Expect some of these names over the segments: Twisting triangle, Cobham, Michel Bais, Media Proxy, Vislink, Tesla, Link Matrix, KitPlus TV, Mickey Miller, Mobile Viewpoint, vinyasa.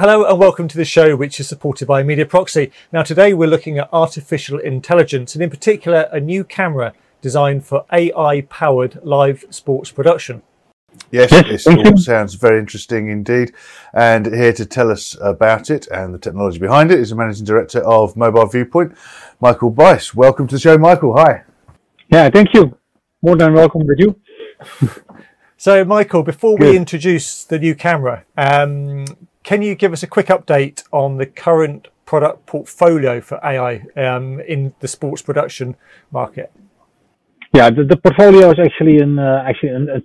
Hello and welcome to the show, which is supported by Media Proxy. Now today we're looking at artificial intelligence and in particular a new camera designed for AI-powered live sports production. Yes, this all sounds very interesting indeed. And here to tell us about it and the technology behind it is the Managing Director of Mobile Viewpoint, Michel Bais. Welcome to the show, Michael. Hi. Yeah, thank you. More than welcome with you. So Michael, before we introduce the new camera, can you give us a quick update on the current product portfolio for AI in the sports production market? Yeah, the portfolio is actually in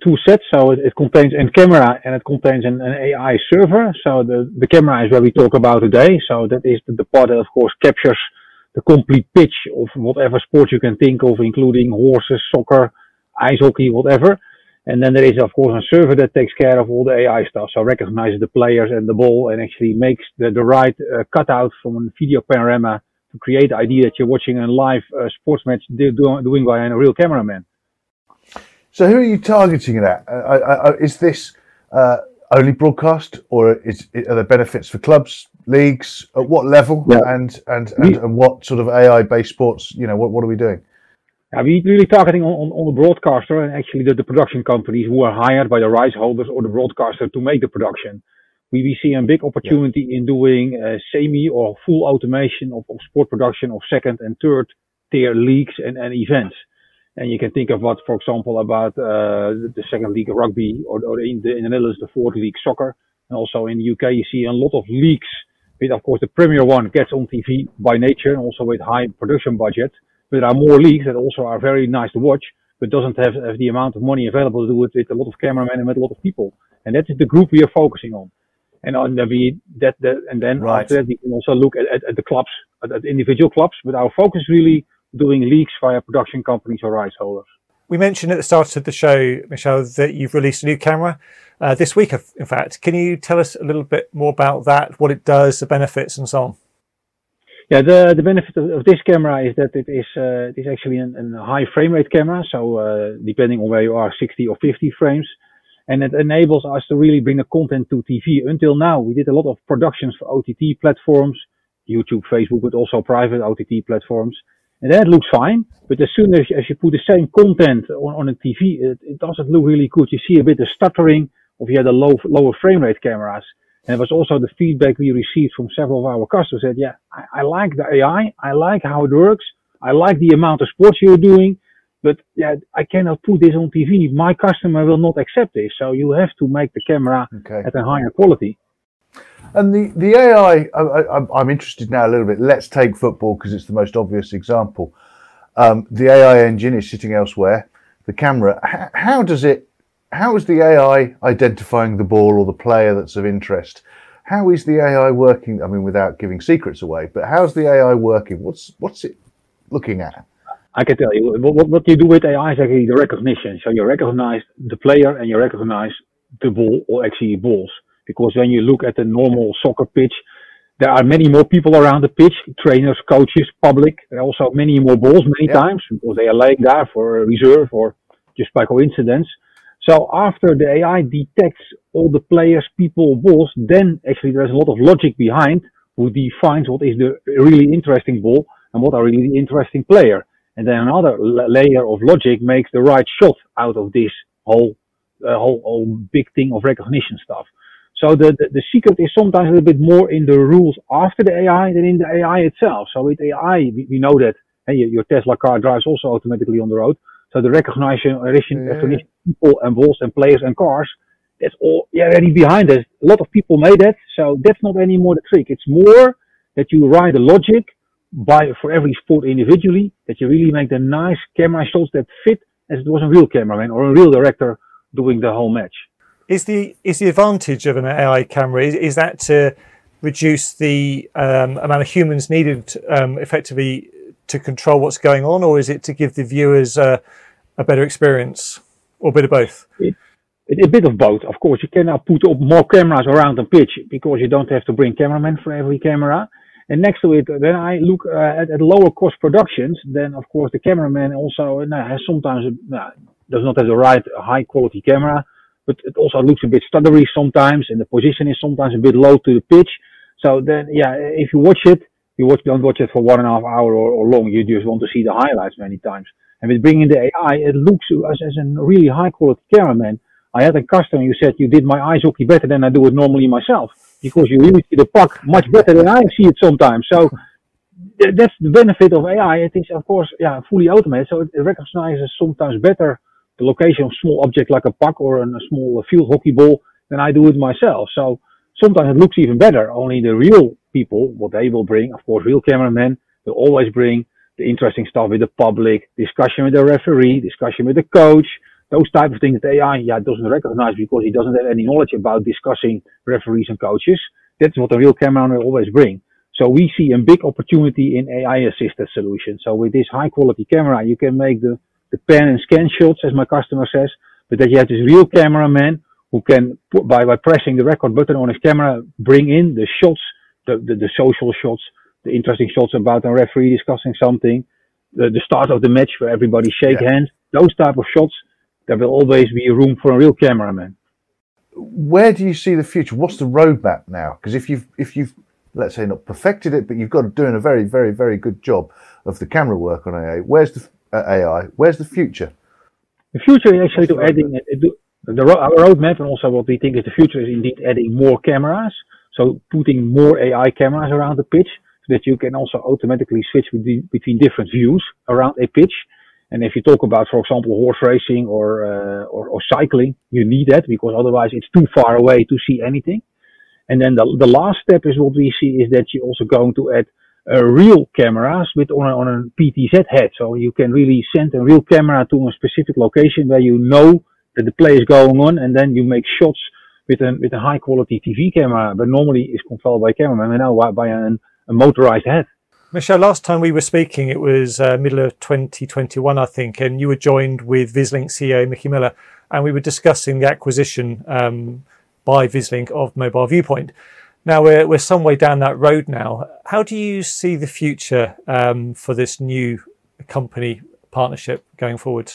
two sets. So it contains a camera and it contains an AI server. So the camera is where we talk about today. So that is the part that, of course, captures the complete pitch of whatever sport you can think of, including horses, soccer, ice hockey, whatever. And then there is, of course, a server that takes care of all the AI stuff. So recognizes the players and the ball and actually makes the right cutout from a video panorama to create the idea that you're watching a live sports match doing by a real cameraman. So who are you targeting at? Is this only broadcast or are there benefits for clubs, leagues? At what level and what sort of AI-based sports, what are we doing? We're really targeting on the broadcaster and actually the production companies who are hired by the rights holders or the broadcaster to make the production. We see a big opportunity in doing semi or full automation of sport production of second and third tier leagues and events. And you can think of what, for example, about the second league of rugby or in the Netherlands, the fourth league soccer. And also in the UK, you see a lot of leagues with, of course, the premier one gets on TV by nature and also with high production budget. But there are more leagues that also are very nice to watch, but doesn't have the amount of money available to do it with a lot of cameramen and with a lot of people. And that is the group we are focusing on. After that, we can also look at the clubs, at individual clubs, but our focus is really doing leagues via production companies or rights holders. We mentioned at the start of the show, Michel, that you've released a new camera this week, in fact. Can you tell us a little bit more about that, what it does, the benefits and so on? Yeah, the benefit of this camera is that it is actually a high frame rate camera. So depending on where you are, 60 or 50 frames. And it enables us to really bring the content to TV. Until now, we did a lot of productions for OTT platforms, YouTube, Facebook, but also private OTT platforms. And that looks fine. But as soon as you put the same content on a TV, it doesn't look really good. You see a bit of stuttering if you had the lower frame rate cameras. And it was also the feedback we received from several of our customers that, I like the AI. I like how it works. I like the amount of sports you're doing. But I cannot put this on TV. My customer will not accept this. So you have to make the camera at a higher quality. And the AI, I'm interested now a little bit. Let's take football because it's the most obvious example. The AI engine is sitting elsewhere. The camera, how is the AI identifying the ball or the player that's of interest? How is the AI working? I mean, without giving secrets away, but how's the AI working? What's it looking at? I can tell you. What you do with AI is actually the recognition. So you recognize the player and you recognize the ball or actually balls. Because when you look at the normal soccer pitch, there are many more people around the pitch, trainers, coaches, public. There are also many more balls times because they are laying there for a reserve or just by coincidence. So after the AI detects all the players, people, balls, then actually there's a lot of logic behind who defines what is the really interesting ball and what are really the interesting player. And then another layer of logic makes the right shot out of this whole big thing of recognition stuff. So the secret is sometimes a little bit more in the rules after the AI than in the AI itself. So with AI, we know that your Tesla car drives also automatically on the road. So the recognition people and balls and players and cars, that's all already behind us. A lot of people made that, so that's not anymore the trick. It's more that you write the logic for every sport individually, that you really make the nice camera shots that fit as it was a real cameraman or a real director doing the whole match. Is the advantage of an AI camera, is that to reduce the amount of humans needed effectively to control what's going on, or is it to give the viewers a better experience, or a bit of both? A bit of both. Of course, you can now put up more cameras around the pitch because you don't have to bring cameramen for every camera. And next to it, when I look at lower cost productions, then of course the cameraman also has sometimes does not have the right high quality camera, but it also looks a bit stuttery sometimes, and the position is sometimes a bit low to the pitch. So then, yeah, if you watch it, don't watch it for 1.5 hours or long. You just want to see the highlights many times. And with bringing the AI, it looks to us as a really high-quality cameraman. I had a customer who said, you did my ice hockey better than I do it normally myself, because you really see the puck much better than I see it sometimes. So that's the benefit of AI. It is, of course, yeah, fully automated, so it recognizes sometimes better the location of small object like a puck or a small field hockey ball than I do it myself. So sometimes it looks even better. Only the real people, what they will bring, of course, real cameramen, will always bring the interesting stuff with the public, discussion with the referee, discussion with the coach, those type of things that AI doesn't recognize, because he doesn't have any knowledge about discussing referees and coaches. That's what a real cameraman will always bring. So we see a big opportunity in AI-assisted solutions. So with this high-quality camera, you can make the pan and scan shots, as my customer says, but that you have this real cameraman who can, by pressing the record button on his camera, bring in the shots, the social shots, the interesting shots about a referee discussing something, the start of the match where everybody shake hands, those type of shots. There will always be room for a real cameraman. Where do you see the future? What's the roadmap now? Because if you've, let's say, not perfected it, but you've got to doing a very, very, very good job of the camera work on AI. Where's the Where's the future? The future is actually to adding our roadmap, and also what we think is the future is indeed adding more cameras. So putting more AI cameras around the pitch, so that you can also automatically switch between different views around a pitch. And if you talk about, for example, horse racing or cycling, you need that, because otherwise it's too far away to see anything. And then the last step is what we see is that you're also going to add real cameras on a PTZ head. So you can really send a real camera to a specific location where you know that the play is going on, and then you make shots with a high quality TV camera, but normally it's controlled by a cameraman, and now by a motorized head. Michel, last time we were speaking, it was middle of 2021, I think, and you were joined with Vislink CEO Mickey Miller, and we were discussing the acquisition by Vislink of Mobile Viewpoint. Now we're some way down that road now. How do you see the future for this new company partnership going forward?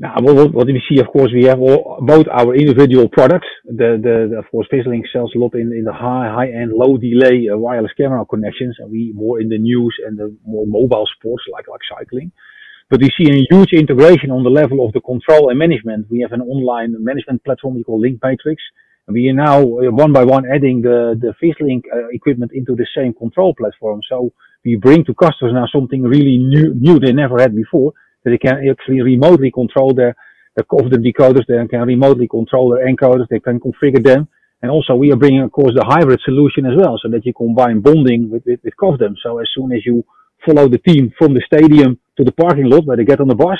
Now, what we see, of course, we have both our individual products. Of course, Vislink sells a lot in the high-end, low-delay wireless camera connections, and we more in the news and the more mobile sports like cycling. But we see a huge integration on the level of the control and management. We have an online management platform we call Link Matrix, and we are now one by one adding the Vislink equipment into the same control platform. So we bring to customers now something really new they never had before. That they can actually remotely control the decoders, they can remotely control their encoders, they can configure them. And also we are bringing, of course, the hybrid solution as well, so that you combine bonding with Cobham. So as soon as you follow the team from the stadium to the parking lot where they get on the bus,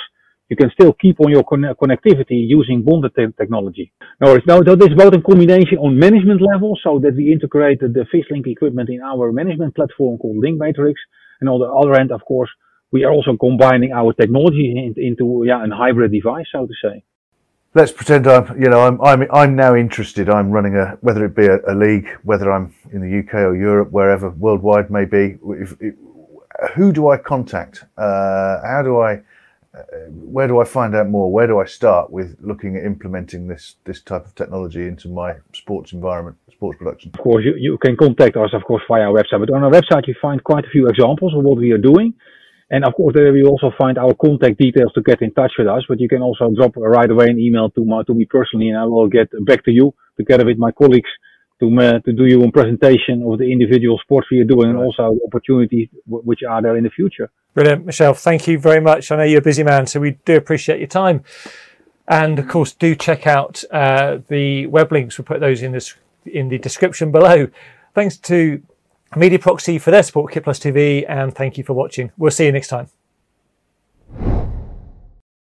you can still keep on your connectivity using bonded technology. Now this is both in combination on management level, so that we integrated the Vislink equipment in our management platform called Link Matrix. And on the other end, of course, we are also combining our technology into a hybrid device, so to say. Let's pretend I'm now interested. I'm running whether it be a league, whether I'm in the UK or Europe, wherever worldwide may be. Who do I contact? Where do I find out more? Where do I start with looking at implementing this type of technology into my sports environment, sports production? Of course, you can contact us, of course, via our website. But on our website, you find quite a few examples of what we are doing. And of course, there we also find our contact details to get in touch with us. But you can also drop right away an email to me personally, and I will get back to you together with my colleagues to do you a presentation of the individual sports we are doing, and also opportunities which are there in the future. Brilliant, Michel. Thank you very much. I know you're a busy man, so we do appreciate your time. And of course, do check out the web links. We'll put those in the description below. Thanks to Media Proxy for their support, KitPlus TV, and thank you for watching. We'll see you next time.